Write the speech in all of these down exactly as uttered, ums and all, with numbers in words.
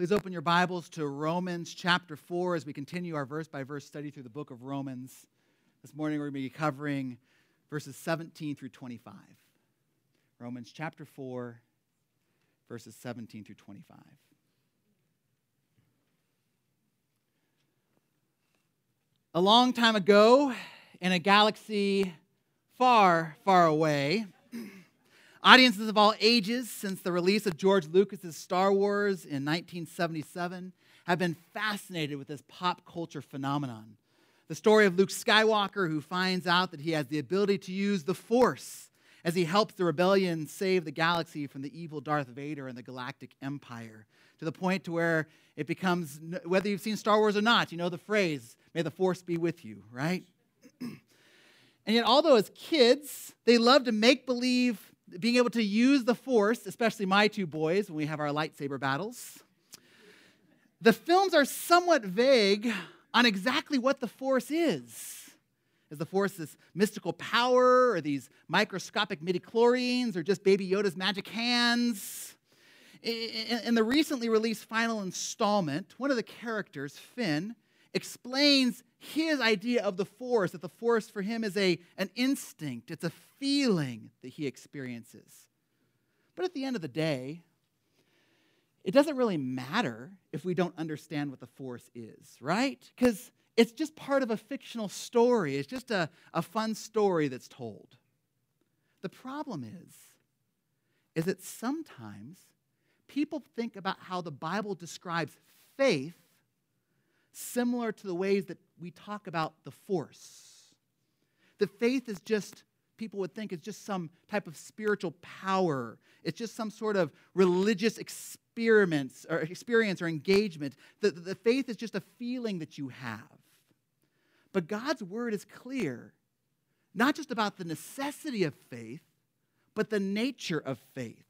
Please open your Bibles to Romans chapter four as we continue our verse-by-verse study through the book of Romans. This morning we're going to be covering verses seventeen through twenty-five. Romans chapter four, verses seventeen through twenty-five. A long time ago, in a galaxy far, far away, audiences of all ages since the release of George Lucas's Star Wars in nineteen seventy-seven have been fascinated with this pop culture phenomenon. The story of Luke Skywalker, who finds out that he has the ability to use the Force as he helps the rebellion save the galaxy from the evil Darth Vader and the Galactic Empire, to the point to where it becomes, whether you've seen Star Wars or not, you know the phrase, "May the Force be with you," right? And yet, although as kids, they love to make believe being able to use the Force, especially my two boys when we have our lightsaber battles, the films are somewhat vague on exactly what the Force is. Is the Force this mystical power, or these microscopic midichlorians, or just Baby Yoda's magic hands? In the recently released final installment, one of the characters, Finn, explains his idea of the Force, that the Force for him is a, an instinct, it's a feeling that he experiences. But at the end of the day, it doesn't really matter if we don't understand what the Force is, right? Because it's just part of a fictional story. It's just a, a fun story that's told. The problem is, is that sometimes people think about how the Bible describes faith similar to the ways that we talk about the Force. The faith is just, people would think, it's just some type of spiritual power. It's just some sort of religious experiments or experience or engagement. The, the faith is just a feeling that you have. But God's word is clear, not just about the necessity of faith, but the nature of faith.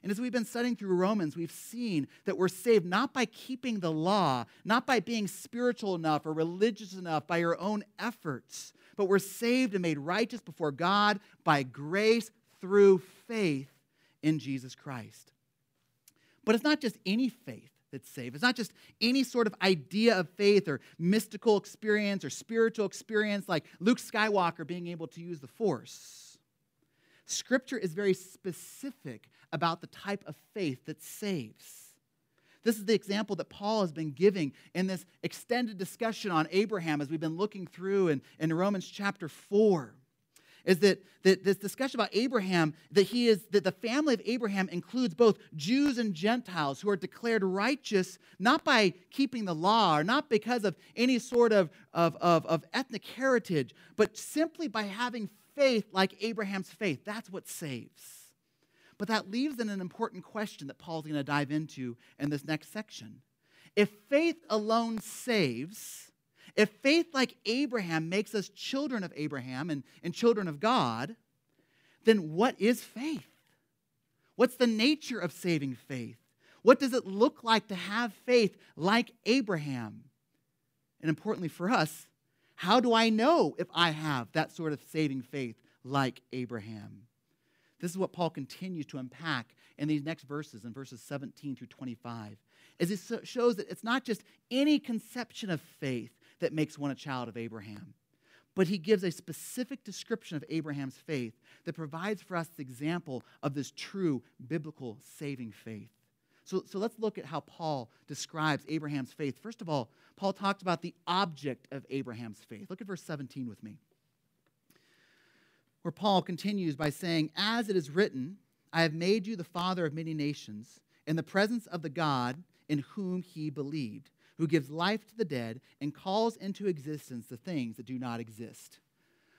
And as we've been studying through Romans, we've seen that we're saved not by keeping the law, not by being spiritual enough or religious enough by your own efforts, but we're saved and made righteous before God by grace through faith in Jesus Christ. But it's not just any faith that's saved. It's not just any sort of idea of faith or mystical experience or spiritual experience like Luke Skywalker being able to use the Force. Scripture is very specific about the type of faith that saves. This is the example that Paul has been giving in this extended discussion on Abraham as we've been looking through in, in Romans chapter four. Is that, that this discussion about Abraham, that he is that the family of Abraham includes both Jews and Gentiles who are declared righteous not by keeping the law or not because of any sort of, of, of, of ethnic heritage, but simply by having faith like Abraham's faith. That's what saves. But that leaves in an important question that Paul's going to dive into in this next section. If faith alone saves, if faith like Abraham makes us children of Abraham and, and children of God, then what is faith? What's the nature of saving faith? What does it look like to have faith like Abraham? And importantly for us, how do I know if I have that sort of saving faith like Abraham? This is what Paul continues to unpack in these next verses, in verses seventeen through twenty-five, as it shows that it's not just any conception of faith that makes one a child of Abraham, but he gives a specific description of Abraham's faith that provides for us the example of this true biblical saving faith. So, so let's look at how Paul describes Abraham's faith. First of all, Paul talks about the object of Abraham's faith. Look at verse seventeen with me, where Paul continues by saying, "As it is written, I have made you the father of many nations, in the presence of the God in whom he believed, who gives life to the dead and calls into existence the things that do not exist."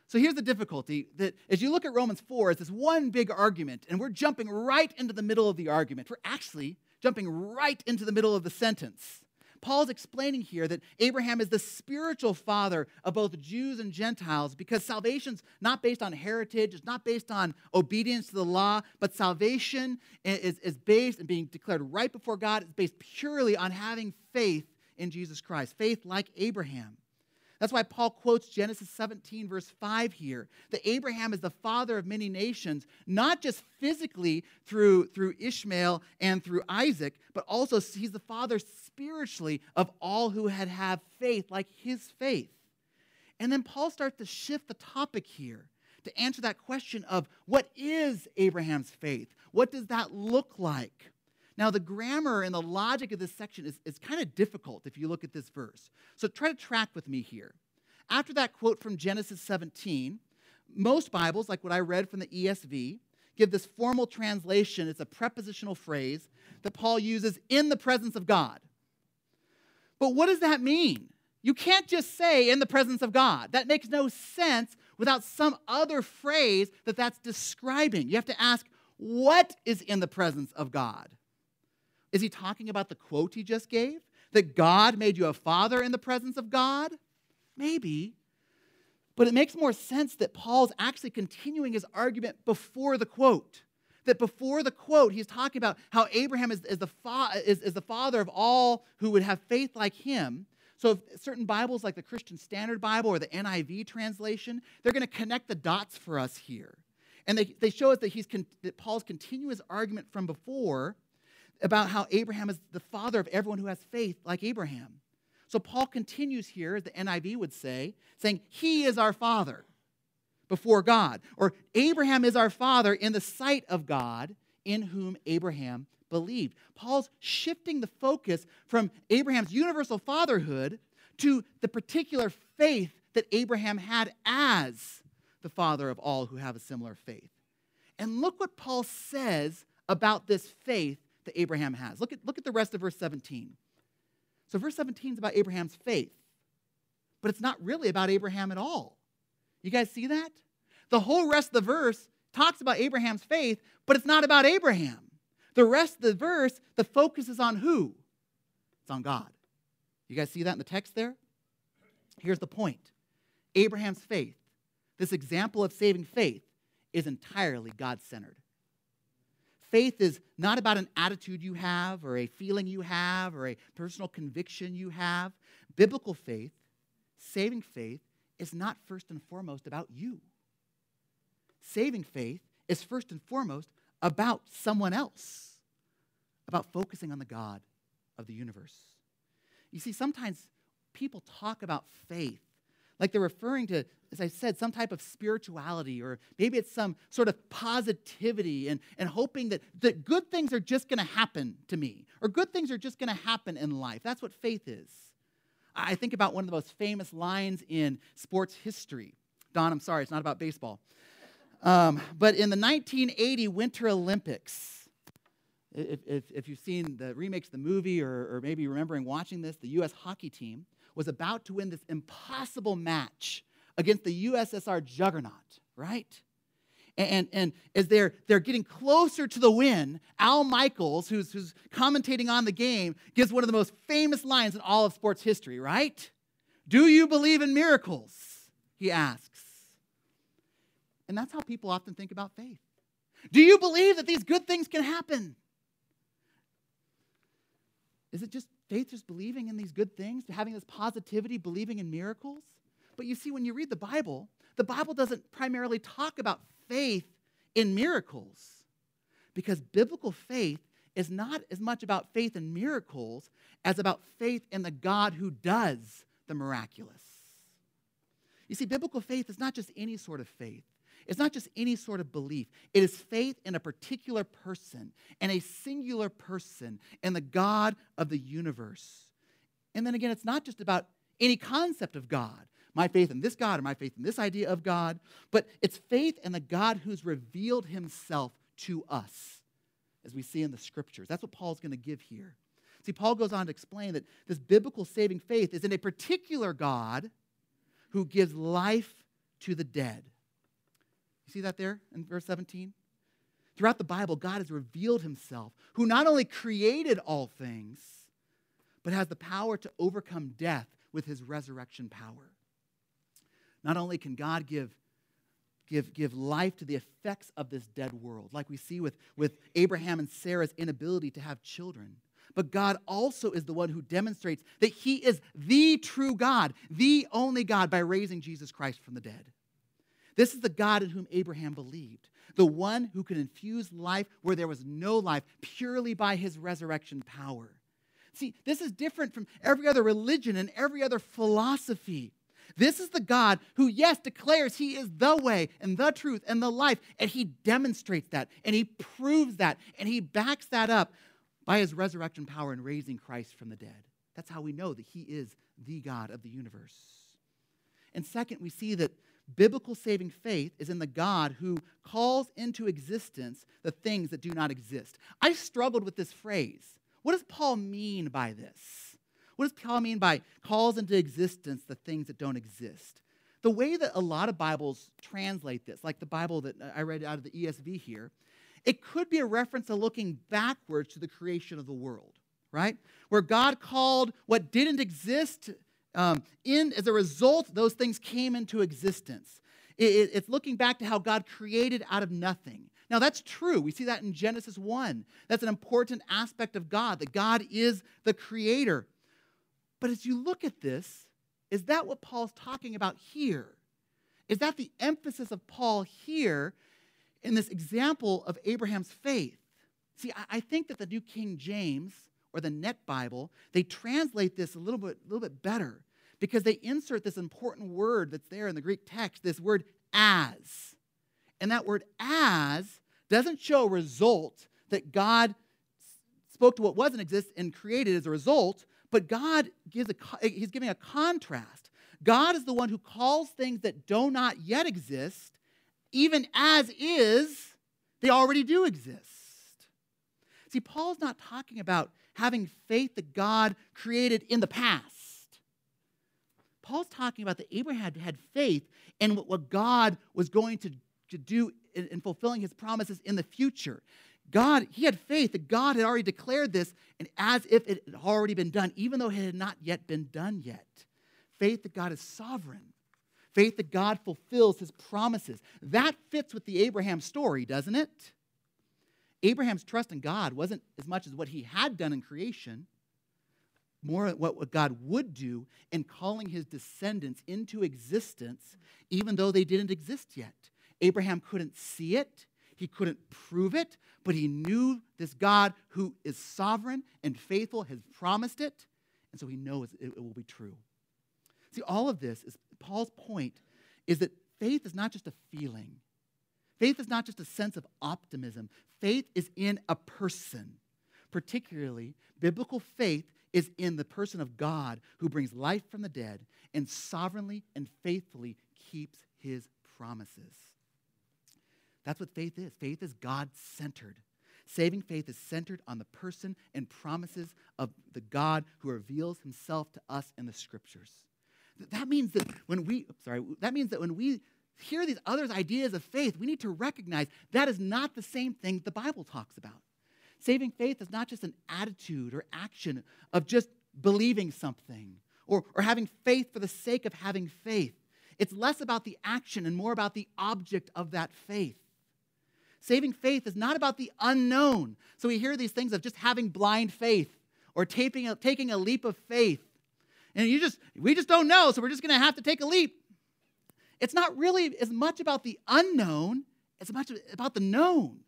So here's the difficulty, that as you look at Romans four, it's this one big argument, and we're jumping right into the middle of the argument. We're actually jumping right into the middle of the sentence. Paul's explaining here that Abraham is the spiritual father of both Jews and Gentiles because salvation's not based on heritage, it's not based on obedience to the law, but salvation is, is based and being declared right before God. It's based purely on having faith in Jesus Christ, faith like Abraham. That's why Paul quotes Genesis seventeen, verse five here, that Abraham is the father of many nations, not just physically through, through Ishmael and through Isaac, but also he's the father spiritually of all who had have faith like his faith. And then Paul starts to shift the topic here to answer that question of what is Abraham's faith? What does that look like? Now, the grammar and the logic of this section is, is kind of difficult if you look at this verse. So try to track with me here. After that quote from Genesis seventeen, most Bibles, like what I read from the E S V, give this formal translation. It's a prepositional phrase that Paul uses, in the presence of God. But what does that mean? You can't just say in the presence of God. That makes no sense without some other phrase that that's describing. You have to ask, what is in the presence of God? Is he talking about the quote he just gave? That God made you a father in the presence of God? Maybe. But it makes more sense that Paul's actually continuing his argument before the quote. That before the quote, he's talking about how Abraham is, is, the, fa- is, is the father of all who would have faith like him. So if certain Bibles like the Christian Standard Bible or the N I V translation, they're going to connect the dots for us here. And they, they show us that, he's con- that Paul's continuing his argument from before about how Abraham is the father of everyone who has faith like Abraham. So Paul continues here, as the N I V would say, saying, he is our father before God, or Abraham is our father in the sight of God, in whom Abraham believed. Paul's shifting the focus from Abraham's universal fatherhood to the particular faith that Abraham had as the father of all who have a similar faith. And look what Paul says about this faith that Abraham has. Look at, look at the rest of verse seventeen. So verse seventeen is about Abraham's faith, but it's not really about Abraham at all. You guys see that? The whole rest of the verse talks about Abraham's faith, but it's not about Abraham. The rest of the verse, the focus is on who? It's on God. You guys see that in the text there? Here's the point. Abraham's faith, this example of saving faith, is entirely God-centered. Faith is not about an attitude you have or a feeling you have or a personal conviction you have. Biblical faith, saving faith, is not first and foremost about you. Saving faith is first and foremost about someone else, about focusing on the God of the universe. You see, sometimes people talk about faith like they're referring to, as I said, some type of spirituality, or maybe it's some sort of positivity and, and hoping that, that good things are just going to happen to me, or good things are just going to happen in life. That's what faith is. I think about one of the most famous lines in sports history. Don, I'm sorry, it's not about baseball. Um, but in the nineteen eighty Winter Olympics, if, if, if you've seen the remakes of the movie, or, or maybe remembering watching this, the U S hockey team was about to win this impossible match against the U S S R juggernaut, right? And, and as they're, they're getting closer to the win, Al Michaels, who's, who's commentating on the game, gives one of the most famous lines in all of sports history, right? Do you believe in miracles? He asks. And that's how people often think about faith. Do you believe that these good things can happen? Is it just faith just believing in these good things, having this positivity, believing in miracles? But you see, when you read the Bible, the Bible doesn't primarily talk about faith in miracles, because biblical faith is not as much about faith in miracles as about faith in the God who does the miraculous. You see, biblical faith is not just any sort of faith. It's not just any sort of belief. It is faith in a particular person, and a singular person, and the God of the universe. And then again, it's not just about any concept of God. My faith in this God, or my faith in this idea of God. But it's faith in the God who's revealed himself to us, as we see in the scriptures. That's what Paul's going to give here. See, Paul goes on to explain that this biblical saving faith is in a particular God who gives life to the dead. You see that there in verse seventeen? Throughout the Bible, God has revealed himself, who not only created all things, but has the power to overcome death with his resurrection power. Not only can God give, give, give life to the effects of this dead world, like we see with, with Abraham and Sarah's inability to have children, But God also is the one who demonstrates that he is the true God, the only God, by raising Jesus Christ from the dead. This is the God in whom Abraham believed, the one who can infuse life where there was no life purely by his resurrection power. See, this is different from every other religion and every other philosophy. This is the God who, yes, declares he is the way and the truth and the life, and he demonstrates that, and he proves that, and he backs that up by his resurrection power and raising Christ from the dead. That's how we know that he is the God of the universe. And second, we see that biblical saving faith is in the God who calls into existence the things that do not exist. I struggled with this phrase. What does Paul mean by this? What does Paul mean by calls into existence the things that don't exist? The way that a lot of Bibles translate this, like the Bible that I read out of the E S V here, it could be a reference to looking backwards to the creation of the world, right? Where God called what didn't exist um, in, as a result, those things came into existence. It, it, it's looking back to how God created out of nothing. Now, that's true. We see that in Genesis one. That's an important aspect of God, that God is the creator. But as you look at this, is that what Paul's talking about here? Is that the emphasis of Paul here in this example of Abraham's faith? See, I, I think that the New King James or the Net Bible, they translate this a little bit, a little bit better because they insert this important word that's there in the Greek text, this word as. And that word as doesn't show a result that God spoke to what wasn't exist and created as a result, but God gives a, he's giving a contrast. God is the one who calls things that do not yet exist, even as is, they already do exist. See, Paul's not talking about having faith that God created in the past. Paul's talking about that Abraham had faith in what God was going to, to do in, in fulfilling his promises in the future. God, he had faith that God had already declared this, and as if it had already been done, even though it had not yet been done yet. Faith that God is sovereign. Faith that God fulfills his promises. That fits with the Abraham story, doesn't it? Abraham's trust in God wasn't as much as what he had done in creation, more what God would do in calling his descendants into existence, even though they didn't exist yet. Abraham couldn't see it. He couldn't prove it, but he knew this God who is sovereign and faithful has promised it, and so he knows it will be true. See, all of this is Paul's point is that faith is not just a feeling. Faith is not just a sense of optimism. Faith is in a person. Particularly, biblical faith is in the person of God who brings life from the dead and sovereignly and faithfully keeps his promises. That's what faith is. Faith is God-centered. Saving faith is centered on the person and promises of the God who reveals himself to us in the Scriptures. That means that when we, sorry, that means that when we hear these other ideas of faith, we need to recognize that is not the same thing the Bible talks about. Saving faith is not just an attitude or action of just believing something or, or having faith for the sake of having faith. It's less about the action and more about the object of that faith. Saving faith is not about the unknown. So we hear these things of just having blind faith or taping a, taking a leap of faith. And you just we just don't know, so we're just going to have to take a leap. It's not really as much about the unknown as much about the known.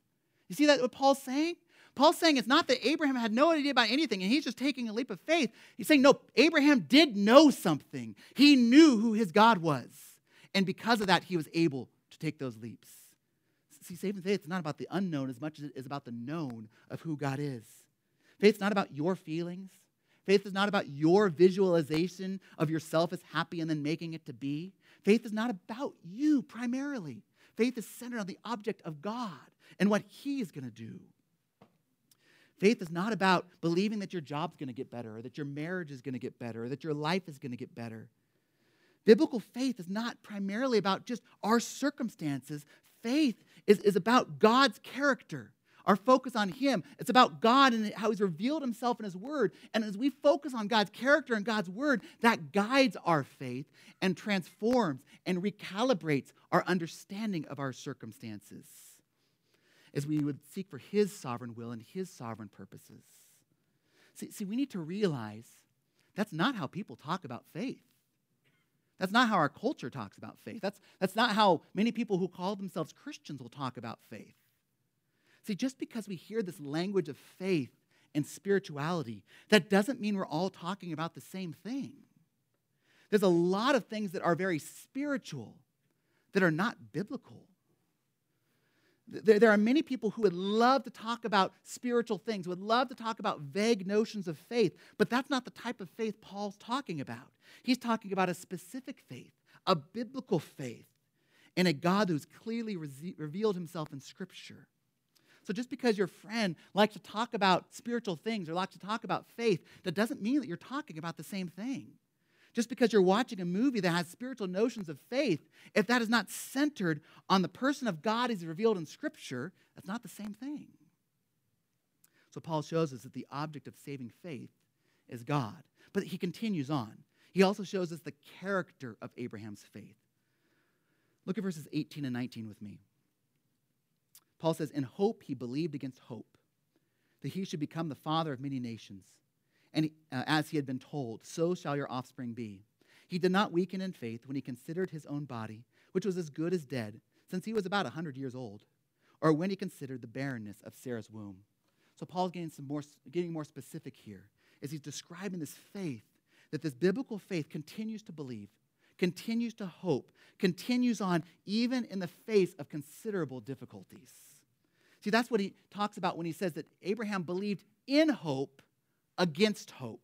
You see that what Paul's saying? Paul's saying it's not that Abraham had no idea about anything and he's just taking a leap of faith. He's saying, no, Abraham did know something. He knew who his God was. And because of that, he was able to take those leaps. See, saving faith is not about the unknown as much as it is about the known of who God is. Faith is not about your feelings. Faith is not about your visualization of yourself as happy and then making it to be. Faith is not about you primarily. Faith is centered on the object of God and what he is going to do. Faith is not about believing that your job's going to get better or that your marriage is going to get better or that your life is going to get better. Biblical faith is not primarily about just our circumstances. Faith is, is about God's character, our focus on him. It's about God and how he's revealed himself in his word. And as we focus on God's character and God's word, that guides our faith and transforms and recalibrates our understanding of our circumstances, as we would seek for his sovereign will and his sovereign purposes. See, see, we need to realize that's not how people talk about faith. That's not how our culture talks about faith. That's, that's not how many people who call themselves Christians will talk about faith. See, just because we hear this language of faith and spirituality, that doesn't mean we're all talking about the same thing. There's a lot of things that are very spiritual that are not biblical. There, there are many people who would love to talk about spiritual things, would love to talk about vague notions of faith, but that's not the type of faith Paul's talking about. He's talking about a specific faith, a biblical faith, and a God who's clearly re- revealed himself in Scripture. So just because your friend likes to talk about spiritual things or likes to talk about faith, that doesn't mean that you're talking about the same thing. Just because you're watching a movie that has spiritual notions of faith, if that is not centered on the person of God as revealed in Scripture, that's not the same thing. So Paul shows us that the object of saving faith is God. But he continues on. He also shows us the character of Abraham's faith. Look at verses eighteen and nineteen with me. Paul says, "In hope he believed against hope, that he should become the father of many nations. And he, uh, as he had been told, so shall your offspring be. He did not weaken in faith when he considered his own body, which was as good as dead, since he was about one hundred years old, or when he considered the barrenness of Sarah's womb." So Paul's getting, some more, getting more specific here as he's describing this faith, that this biblical faith continues to believe, continues to hope, continues on even in the face of considerable difficulties. See, that's what he talks about when he says that Abraham believed in hope against hope.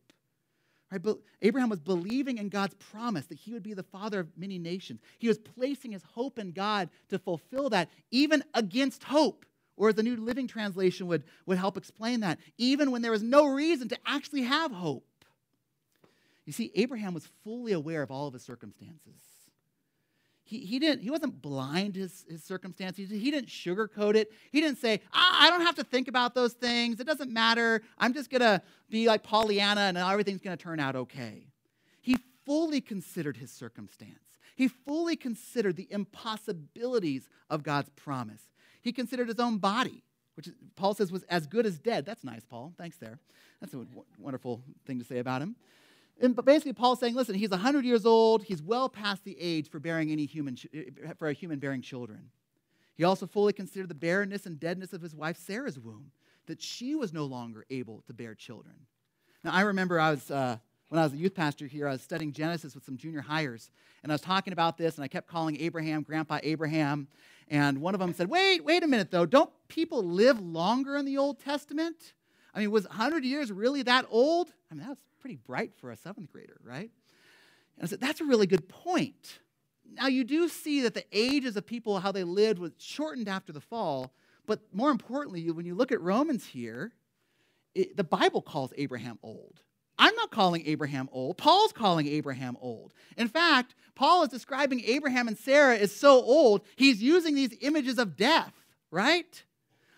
Right? But Abraham was believing in God's promise that he would be the father of many nations. He was placing his hope in God to fulfill that, even against hope, or as the New Living Translation would, would help explain that, even when there was no reason to actually have hope. You see, Abraham was fully aware of all of his circumstances. He, he, didn't, he wasn't blind to his, his circumstances. He didn't sugarcoat it. He didn't say, ah, I don't have to think about those things. It doesn't matter. I'm just going to be like Pollyanna and everything's going to turn out okay. He fully considered his circumstance. He fully considered the impossibilities of God's promise. He considered his own body, which Paul says was as good as dead. That's nice, Paul. Thanks there. That's a wonderful thing to say about him. And, but basically, Paul's saying, listen, he's one hundred years old. He's well past the age for bearing any human, for a human bearing children. He also fully considered the barrenness and deadness of his wife Sarah's womb, that she was no longer able to bear children. Now, I remember I was uh, when I was a youth pastor here, I was studying Genesis with some junior hires, and I was talking about this, and I kept calling Abraham Grandpa Abraham, and one of them said, wait, wait a minute, though. Don't people live longer in the Old Testament? I mean, was one hundred years really that old? I mean, that was pretty bright for a seventh grader, right? And I said, that's a really good point. Now, you do see that the ages of people, how they lived, was shortened after the fall. But more importantly, when you look at Romans here, it, the Bible calls Abraham old. I'm not calling Abraham old. Paul's calling Abraham old. In fact, Paul is describing Abraham and Sarah as so old, he's using these images of death, right?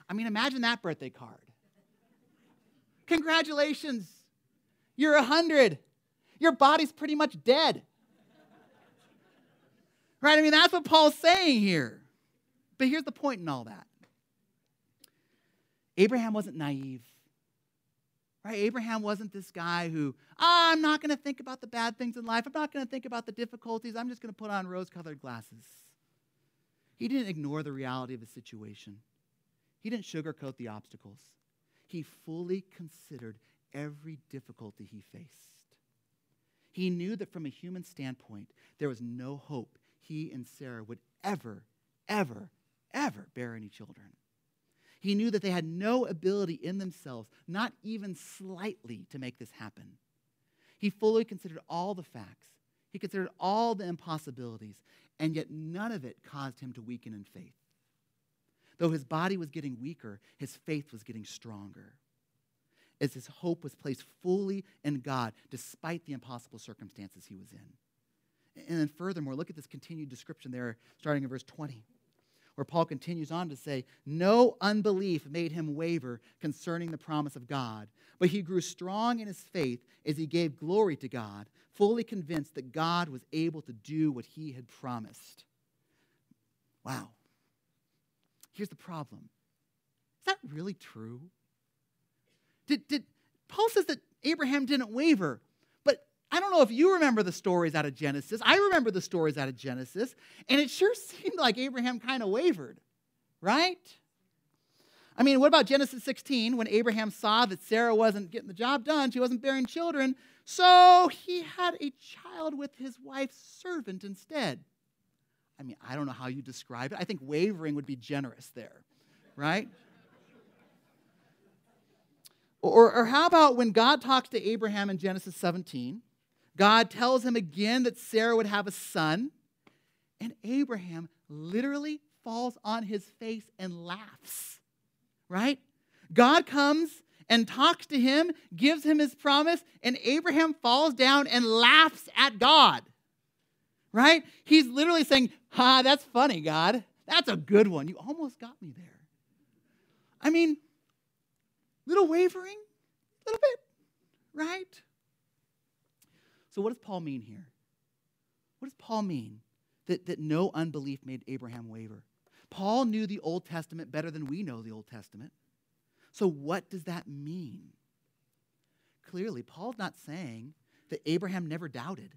I mean, imagine that birthday card. Congratulations, you're one hundred. Your body's pretty much dead. Right? I mean, that's what Paul's saying here. But here's the point in all that. Abraham wasn't naive. Right? Abraham wasn't this guy who, ah, I'm not going to think about the bad things in life. I'm not going to think about the difficulties. I'm just going to put on rose-colored glasses. He didn't ignore the reality of his situation. He didn't sugarcoat the obstacles. He fully considered every difficulty he faced. He knew that from a human standpoint, there was no hope he and Sarah would ever, ever, ever bear any children. He knew that they had no ability in themselves, not even slightly, to make this happen. He fully considered all the facts. He considered all the impossibilities, and yet none of it caused him to weaken in faith. Though his body was getting weaker, his faith was getting stronger, as his hope was placed fully in God, despite the impossible circumstances he was in. And then furthermore, look at this continued description there, starting in verse twenty, where Paul continues on to say, no unbelief made him waver concerning the promise of God, but he grew strong in his faith as he gave glory to God, fully convinced that God was able to do what he had promised. Wow. Here's the problem. Is that really true? Did, did, Paul says that Abraham didn't waver. But I don't know if you remember the stories out of Genesis. I remember the stories out of Genesis. And it sure seemed like Abraham kind of wavered, right? I mean, what about Genesis sixteen, when Abraham saw that Sarah wasn't getting the job done, she wasn't bearing children, so he had a child with his wife's servant instead. I mean, I don't know how you describe it. I think wavering would be generous there, right? Or, or how about when God talks to Abraham in Genesis seventeen, God tells him again that Sarah would have a son, and Abraham literally falls on his face and laughs, right? God comes and talks to him, gives him his promise, and Abraham falls down and laughs at God, right? He's literally saying, ha, that's funny, God. That's a good one. You almost got me there. I mean, little wavering, a little bit, right? So what does Paul mean here? What does Paul mean that, that no unbelief made Abraham waver? Paul knew the Old Testament better than we know the Old Testament. So what does that mean? Clearly, Paul's not saying that Abraham never doubted.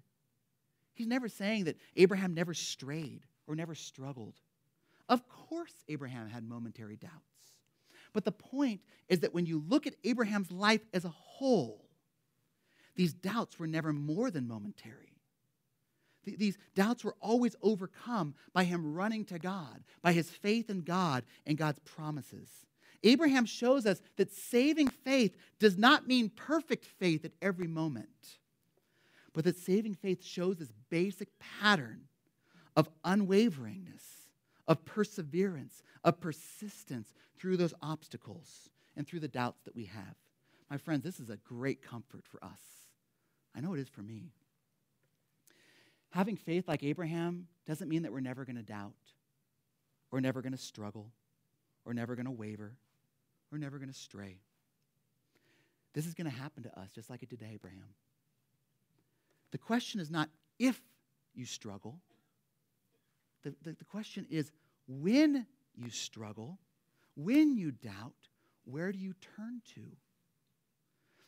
He's never saying that Abraham never strayed or never struggled. Of course, Abraham had momentary doubts. But the point is that when you look at Abraham's life as a whole, these doubts were never more than momentary. Th- these doubts were always overcome by him running to God, by his faith in God and God's promises. Abraham shows us that saving faith does not mean perfect faith at every moment, but that saving faith shows this basic pattern of unwaveringness, of perseverance, of persistence through those obstacles and through the doubts that we have. My friends, this is a great comfort for us. I know it is for me. Having faith like Abraham doesn't mean that we're never going to doubt, or never going to struggle, or never going to waver, or never going to stray. This is going to happen to us just like it did to Abraham. The question is not if you struggle. The, the, the question is, when you struggle, when you doubt, where do you turn to?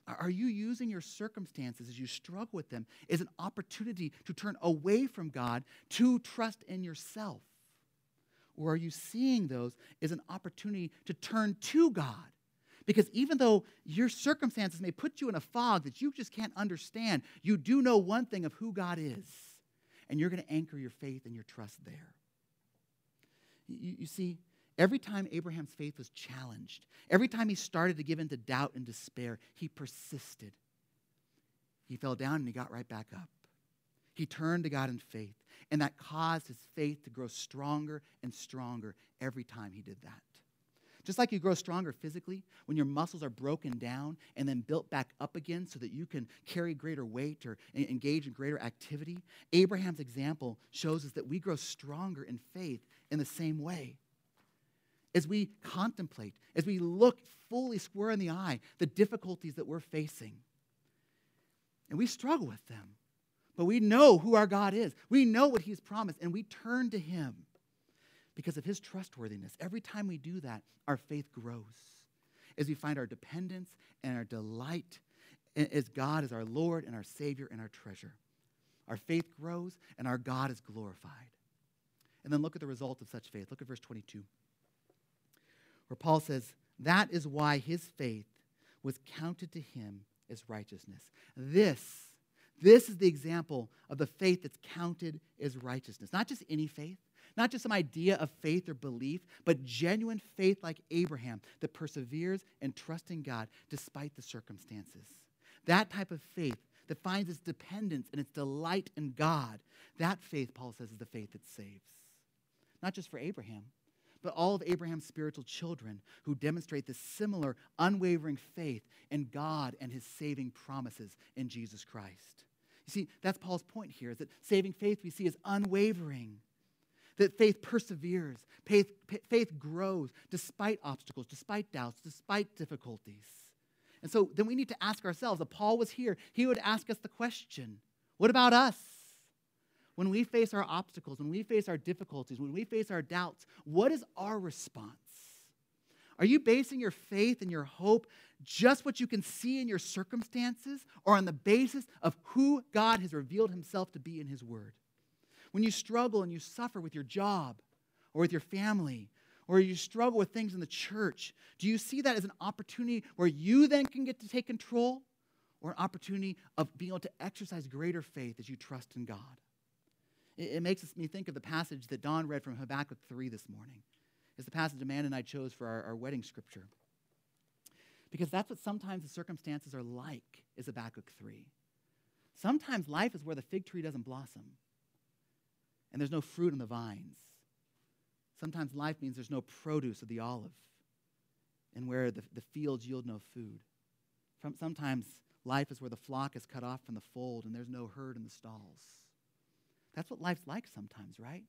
Are, are you using your circumstances as you struggle with them as an opportunity to turn away from God, to trust in yourself? Or are you seeing those as an opportunity to turn to God? Because even though your circumstances may put you in a fog that you just can't understand, you do know one thing of who God is. And you're going to anchor your faith and your trust there. You, you see, every time Abraham's faith was challenged, every time he started to give in to doubt and despair, he persisted. He fell down and he got right back up. He turned to God in faith, and that caused his faith to grow stronger and stronger every time he did that. Just like you grow stronger physically when your muscles are broken down and then built back up again so that you can carry greater weight or engage in greater activity, Abraham's example shows us that we grow stronger in faith in the same way. As we contemplate, as we look fully square in the eye, the difficulties that we're facing, and we struggle with them, but we know who our God is. We know what he's promised, and we turn to him. Because of his trustworthiness, every time we do that, our faith grows. As we find our dependence and our delight as God is our Lord and our Savior and our treasure, our faith grows and our God is glorified. And then look at the result of such faith. Look at verse twenty-two, where Paul says, that is why his faith was counted to him as righteousness. This, this is the example of the faith that's counted as righteousness. Not just any faith. Not just some idea of faith or belief, but genuine faith like Abraham that perseveres and trusts in God despite the circumstances. That type of faith that finds its dependence and its delight in God, that faith, Paul says, is the faith that saves. Not just for Abraham, but all of Abraham's spiritual children who demonstrate this similar unwavering faith in God and his saving promises in Jesus Christ. You see, that's Paul's point here, is that saving faith we see is unwavering. That faith perseveres, faith, faith grows despite obstacles, despite doubts, despite difficulties. And so then we need to ask ourselves, if Paul was here, he would ask us the question, what about us? When we face our obstacles, when we face our difficulties, when we face our doubts, what is our response? Are you basing your faith and your hope just what you can see in your circumstances or on the basis of who God has revealed himself to be in his word. When you struggle and you suffer with your job or with your family or you struggle with things in the church, do you see that as an opportunity where you then can get to take control or an opportunity of being able to exercise greater faith as you trust in God? It, it makes me think of the passage that Don read from Habakkuk three this morning. It's the passage Amanda and I chose for our, our wedding scripture. Because that's what sometimes the circumstances are like, is Habakkuk three. Sometimes life is where the fig tree doesn't blossom and there's no fruit on the vines. Sometimes life means there's no produce of the olive and where the, the fields yield no food. From, sometimes life is where the flock is cut off from the fold and there's no herd in the stalls. That's what life's like sometimes, right?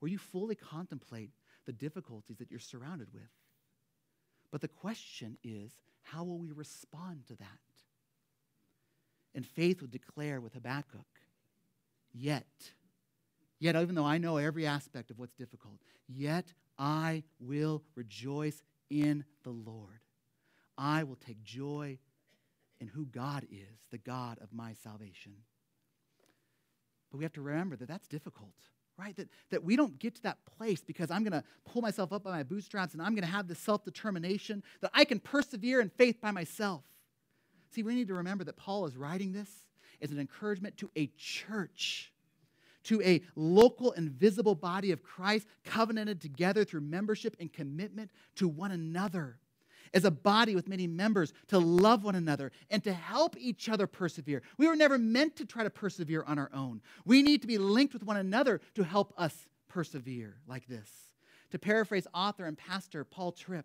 Where you fully contemplate the difficulties that you're surrounded with. But the question is, how will we respond to that? And faith would declare with Habakkuk, yet, yet even though I know every aspect of what's difficult, yet I will rejoice in the Lord. I will take joy in who God is, the God of my salvation. But we have to remember that that's difficult. Right? That, that we don't get to that place because I'm going to pull myself up by my bootstraps and I'm going to have this self-determination that I can persevere in faith by myself. See, we need to remember that Paul is writing this as an encouragement to a church, to a local and visible body of Christ covenanted together through membership and commitment to one another, as a body with many members, to love one another and to help each other persevere. We were never meant to try to persevere on our own. We need to be linked with one another to help us persevere like this. To paraphrase author and pastor Paul Tripp,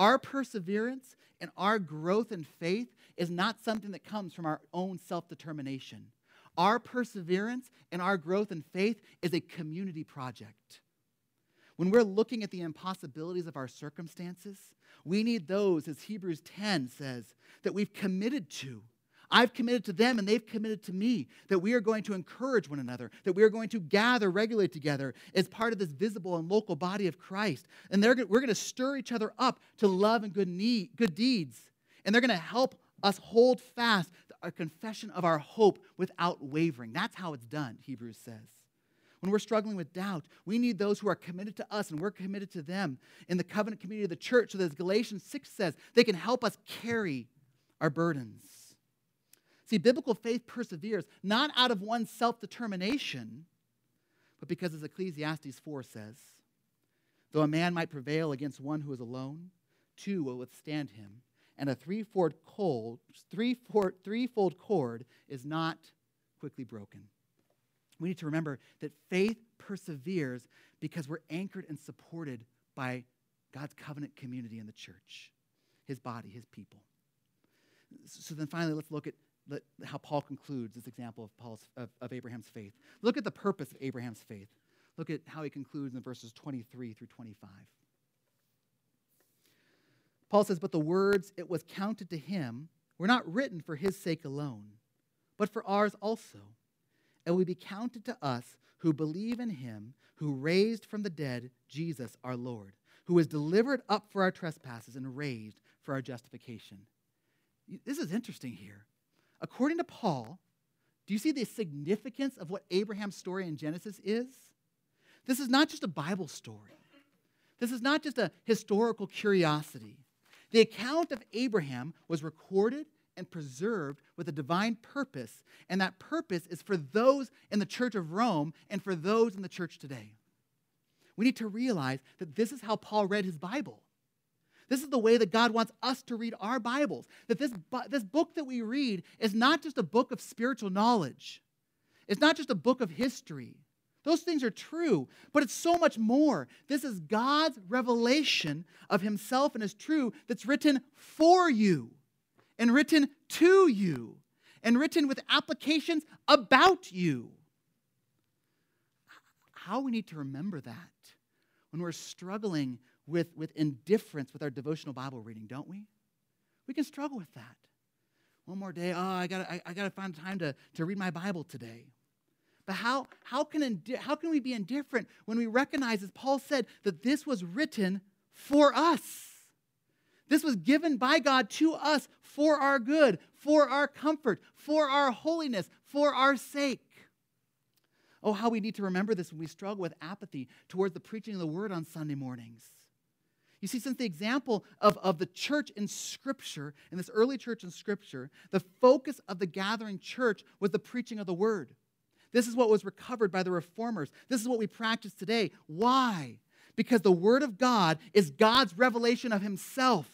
our perseverance and our growth in faith is not something that comes from our own self-determination. Our perseverance and our growth in faith is a community project. When we're looking at the impossibilities of our circumstances, we need those, as Hebrews ten says, that we've committed to. I've committed to them and they've committed to me, that we are going to encourage one another, that we are going to gather regularly together as part of this visible and local body of Christ. And they're, we're going to stir each other up to love and good, need, good deeds. And they're going to help us hold fast our confession of our hope without wavering. That's how it's done, Hebrews says. When we're struggling with doubt, we need those who are committed to us and we're committed to them in the covenant community of the church, so that as Galatians six says, they can help us carry our burdens. See, biblical faith perseveres not out of one's self-determination, but because, as Ecclesiastes four says, though a man might prevail against one who is alone, two will withstand him, and a threefold cord, threefold, threefold cord is not quickly broken. We need to remember that faith perseveres because we're anchored and supported by God's covenant community in the church, his body, his people. So then finally, let's look at how Paul concludes this example of, Paul's, of, of Abraham's faith. Look at the purpose of Abraham's faith. Look at how he concludes in verses twenty-three through twenty-five. Paul says, but the words it was counted to him were not written for his sake alone, but for ours also. And will be counted to us who believe in him who raised from the dead Jesus our Lord, who was delivered up for our trespasses and raised for our justification. This is interesting here. According to Paul, do you see the significance of what Abraham's story in Genesis is? This is not just a Bible story. This is not just a historical curiosity. The account of Abraham was recorded and preserved with a divine purpose, and that purpose is for those in the church of Rome and for those in the church today. We need to realize that this is how Paul read his Bible. This is the way that God wants us to read our Bibles, that this, this book that we read is not just a book of spiritual knowledge. It's not just a book of history. Those things are true, but it's so much more. This is God's revelation of himself and his truth that's written for you, and written to you, and written with applications about you. How we need to remember that when we're struggling with, with indifference with our devotional Bible reading, don't we? We can struggle with that. One more day, oh, I gotta, I, I gotta find time to, to read my Bible today. But how, how, can indi- how can we be indifferent when we recognize, as Paul said, that this was written for us? This was given by God to us for our good, for our comfort, for our holiness, for our sake. Oh, how we need to remember this when we struggle with apathy towards the preaching of the word on Sunday mornings. You see, since the example of, of the church in Scripture, in this early church in Scripture, the focus of the gathering church was the preaching of the word. This is what was recovered by the reformers. This is what we practice today. Why? Because the word of God is God's revelation of himself.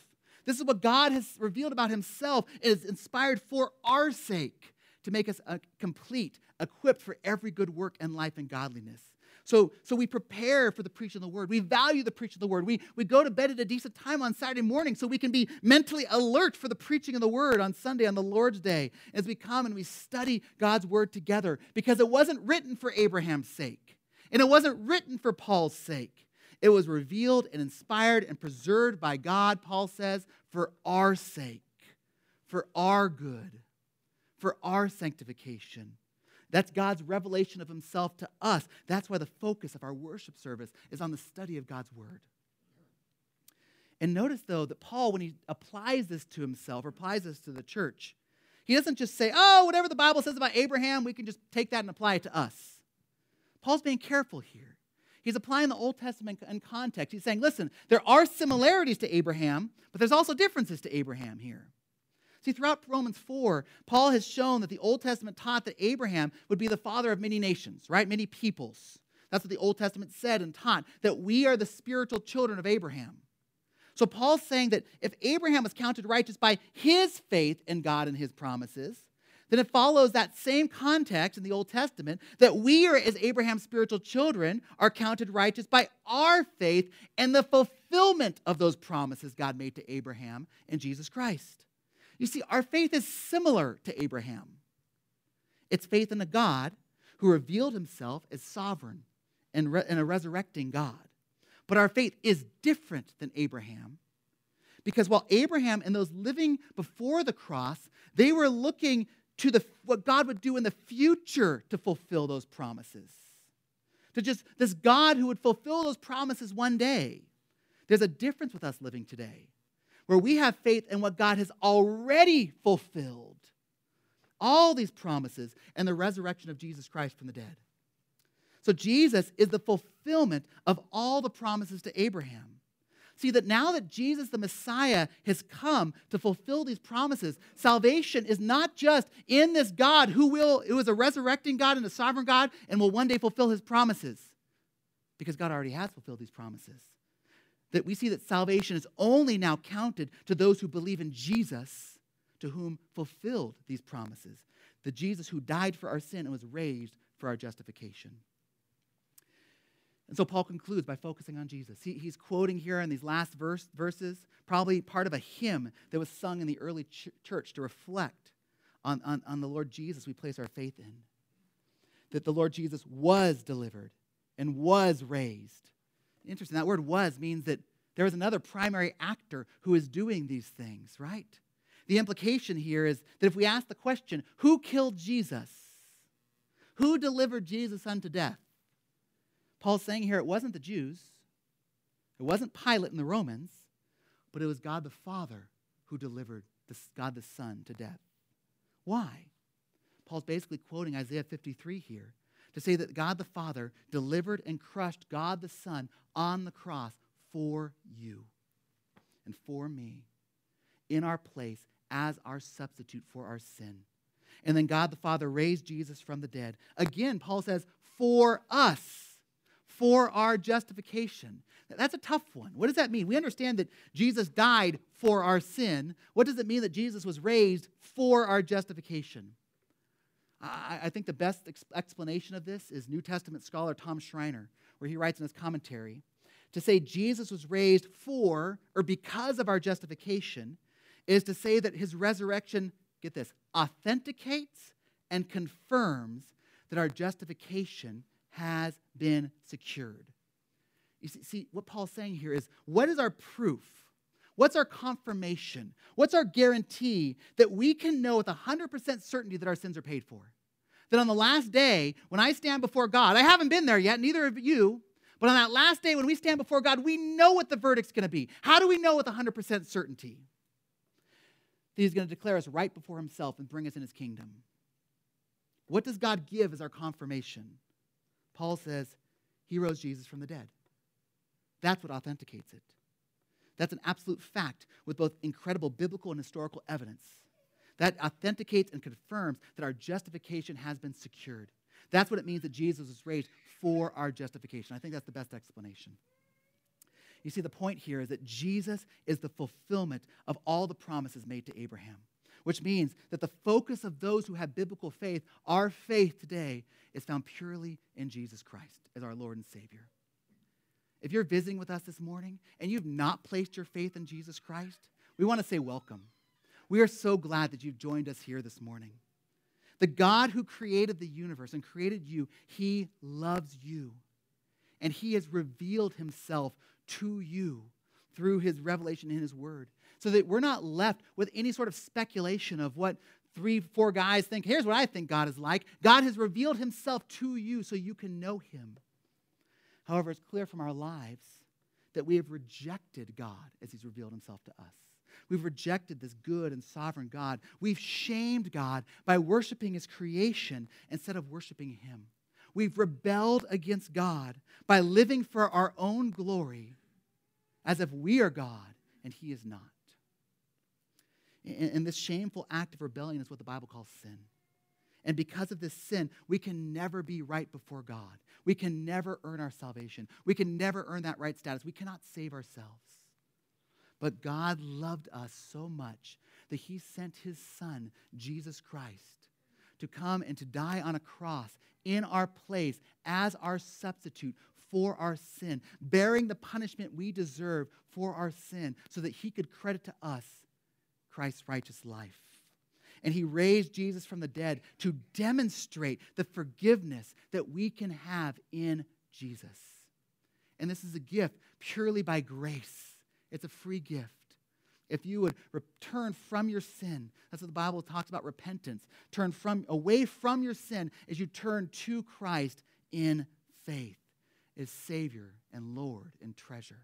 This is what God has revealed about himself. It is inspired for our sake to make us complete, equipped for every good work and life and godliness. So, so we prepare for the preaching of the word. We value the preaching of the word. We, we go to bed at a decent time on Saturday morning so we can be mentally alert for the preaching of the word on Sunday, on the Lord's Day, as we come and we study God's word together, because it wasn't written for Abraham's sake, and it wasn't written for Paul's sake. It was revealed and inspired and preserved by God, Paul says, for our sake, for our good, for our sanctification. That's God's revelation of himself to us. That's why the focus of our worship service is on the study of God's word. And notice, though, that Paul, when he applies this to himself, applies this to the church, he doesn't just say, oh, whatever the Bible says about Abraham, we can just take that and apply it to us. Paul's being careful here. He's applying the Old Testament in context. He's saying, listen, there are similarities to Abraham, but there's also differences to Abraham here. See, throughout Romans four, Paul has shown that the Old Testament taught that Abraham would be the father of many nations, right? Many peoples. That's what the Old Testament said and taught, that we are the spiritual children of Abraham. So Paul's saying that if Abraham was counted righteous by his faith in God and his promises, then it follows that same context in the Old Testament that we are, as Abraham's spiritual children, are counted righteous by our faith and the fulfillment of those promises God made to Abraham in Jesus Christ. You see, our faith is similar to Abraham. It's faith in a God who revealed himself as sovereign and, re- and a resurrecting God. But our faith is different than Abraham, because while Abraham and those living before the cross, they were looking to the, what God would do in the future to fulfill those promises. To just this God who would fulfill those promises one day. There's a difference with us living today, where we have faith in what God has already fulfilled. All these promises and the resurrection of Jesus Christ from the dead. So Jesus is the fulfillment of all the promises to Abraham. See, that now that Jesus the Messiah has come to fulfill these promises, salvation is not just in this God who will, it was a resurrecting God and a sovereign God and will one day fulfill his promises, because God already has fulfilled these promises. That we see that salvation is only now counted to those who believe in Jesus, to whom fulfilled these promises. The Jesus who died for our sin and was raised for our justification. And so Paul concludes by focusing on Jesus. He, he's quoting here in these last verse, verses, probably part of a hymn that was sung in the early ch- church to reflect on, on, on the Lord Jesus we place our faith in. That the Lord Jesus was delivered and was raised. Interesting. That word was means that there is another primary actor who is doing these things, right? The implication here is that if we ask the question, who killed Jesus? Who delivered Jesus unto death? Paul's saying here it wasn't the Jews. It wasn't Pilate and the Romans, but it was God the Father who delivered this, God the Son to death. Why? Paul's basically quoting Isaiah fifty-three here, to say that God the Father delivered and crushed God the Son on the cross for you and for me, in our place as our substitute for our sin. And then God the Father raised Jesus from the dead. Again, Paul says, for us, for our justification. That's a tough one. What does that mean? We understand that Jesus died for our sin. What does it mean that Jesus was raised for our justification? I think the best explanation of this is New Testament scholar Tom Schreiner, where he writes in his commentary, to say Jesus was raised for or because of our justification is to say that his resurrection, get this, authenticates and confirms that our justification has been secured. You see, see what Paul's saying here is, what is our proof? What's our confirmation? What's our guarantee that we can know with one hundred percent certainty that our sins are paid for? That on the last day, when I stand before God, I haven't been there yet, neither of you, But on that last day when we stand before God, we know what the verdict's going to be. How do we know with one hundred percent certainty? That he's going to declare us right before himself and bring us in his kingdom. What does God give as our confirmation? Paul says, he rose Jesus from the dead. That's what authenticates it. That's an absolute fact with both incredible biblical and historical evidence. That authenticates and confirms that our justification has been secured. That's what it means that Jesus was raised for our justification. I think that's the best explanation. You see, the point here is that Jesus is the fulfillment of all the promises made to Abraham, which means that the focus of those who have biblical faith, our faith today, is found purely in Jesus Christ as our Lord and Savior. If you're visiting with us this morning and you've not placed your faith in Jesus Christ, we want to say welcome. We are so glad that you've joined us here this morning. The God who created the universe and created you, he loves you. And he has revealed himself to you through his revelation in his word. So that we're not left with any sort of speculation of what three, four guys think. Here's what I think God is like. God has revealed himself to you so you can know him. However, it's clear from our lives that we have rejected God as he's revealed himself to us. We've rejected this good and sovereign God. We've shamed God by worshiping his creation instead of worshiping him. We've rebelled against God by living for our own glory as if we are God and he is not. And this shameful act of rebellion is what the Bible calls sin. And because of this sin, we can never be right before God. We can never earn our salvation. We can never earn that right status. We cannot save ourselves. But God loved us so much that he sent his son, Jesus Christ, to come and to die on a cross in our place as our substitute for our sin, bearing the punishment we deserve for our sin so that he could credit to us Christ's righteous life. And he raised Jesus from the dead to demonstrate the forgiveness that we can have in Jesus. And this is a gift purely by grace. It's a free gift. If you would return from your sin, that's what the Bible talks about, repentance. Turn from away from your sin as you turn to Christ in faith as Savior and Lord and treasure.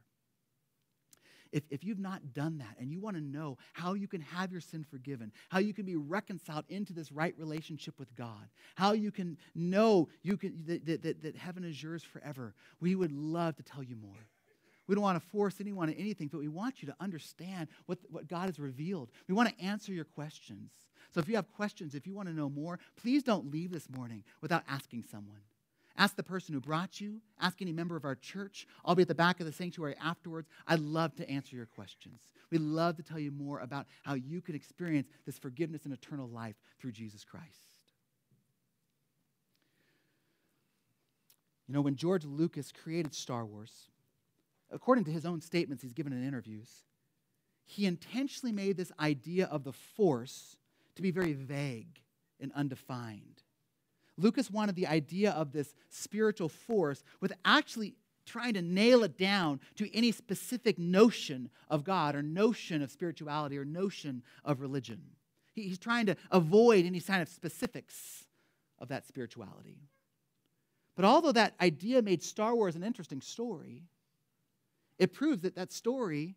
If, if you've not done that and you want to know how you can have your sin forgiven, how you can be reconciled into this right relationship with God, how you can know you can, that, that, that heaven is yours forever, we would love to tell you more. We don't want to force anyone to anything, but we want you to understand what, what God has revealed. We want to answer your questions. So if you have questions, if you want to know more, please don't leave this morning without asking someone. Ask the person who brought you. Ask any member of our church. I'll be at the back of the sanctuary afterwards. I'd love to answer your questions. We'd love to tell you more about how you can experience this forgiveness and eternal life through Jesus Christ. You know, when George Lucas created Star Wars, according to his own statements he's given in interviews, he intentionally made this idea of the Force to be very vague and undefined. Lucas wanted the idea of this spiritual force with actually trying to nail it down to any specific notion of God or notion of spirituality or notion of religion. He, he's trying to avoid any kind of specifics of that spirituality. But although that idea made Star Wars an interesting story, it proves that that story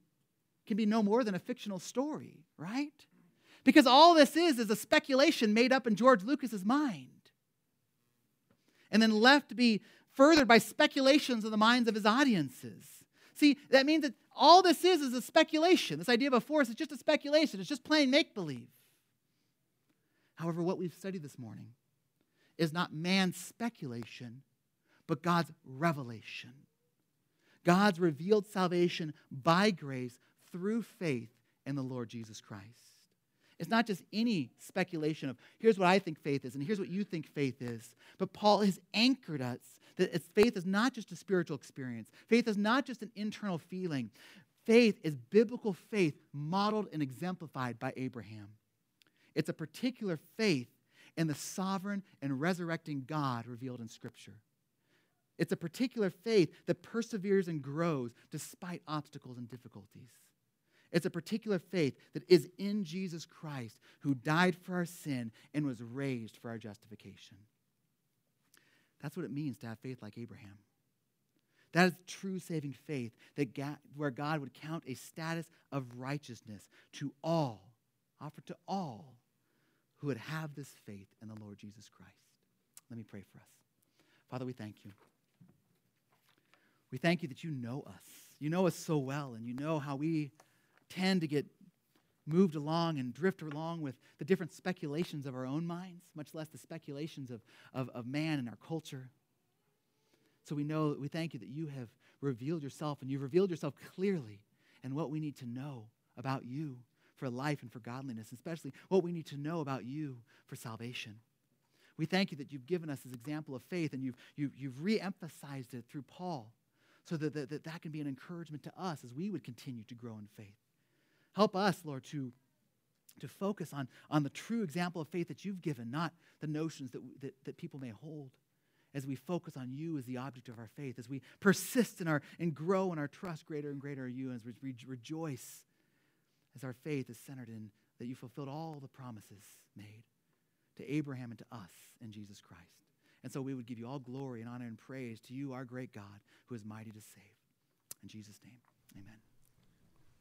can be no more than a fictional story, right? Because all this is is a speculation made up in George Lucas's mind and then left to be furthered by speculations in the minds of his audiences. See, that means that all this is is a speculation. This idea of a force is just a speculation. It's just plain make-believe. However, what we've studied this morning is not man's speculation, but God's revelation. God's revealed salvation by grace through faith in the Lord Jesus Christ. It's not just any speculation of, here's what I think faith is, and here's what you think faith is. But Paul has anchored us that it's, faith is not just a spiritual experience. Faith is not just an internal feeling. Faith is biblical faith modeled and exemplified by Abraham. It's a particular faith in the sovereign and resurrecting God revealed in Scripture. It's a particular faith that perseveres and grows despite obstacles and difficulties. It's a particular faith that is in Jesus Christ, who died for our sin and was raised for our justification. That's what it means to have faith like Abraham. That is true saving faith, that God, where God would count a status of righteousness to all, offered to all who would have this faith in the Lord Jesus Christ. Let me pray for us. Father, we thank you. We thank you that you know us. You know us so well, and you know how we tend to get moved along and drift along with the different speculations of our own minds, much less the speculations of, of, of man and our culture. So we know, we thank you that you have revealed yourself, and you've revealed yourself clearly in what we need to know about you for life and for godliness, especially what we need to know about you for salvation. We thank you that you've given us this example of faith, and you've, you've, you've re-emphasized it through Paul so that, that that can be an encouragement to us as we would continue to grow in faith. Help us, Lord, to, to focus on, on the true example of faith that you've given, not the notions that, that, that people may hold, as we focus on you as the object of our faith, as we persist in our and grow in our trust greater and greater in you, as we re- rejoice as our faith is centered in that you fulfilled all the promises made to Abraham and to us in Jesus Christ. And so we would give you all glory and honor and praise to you, our great God, who is mighty to save. In Jesus' name, amen.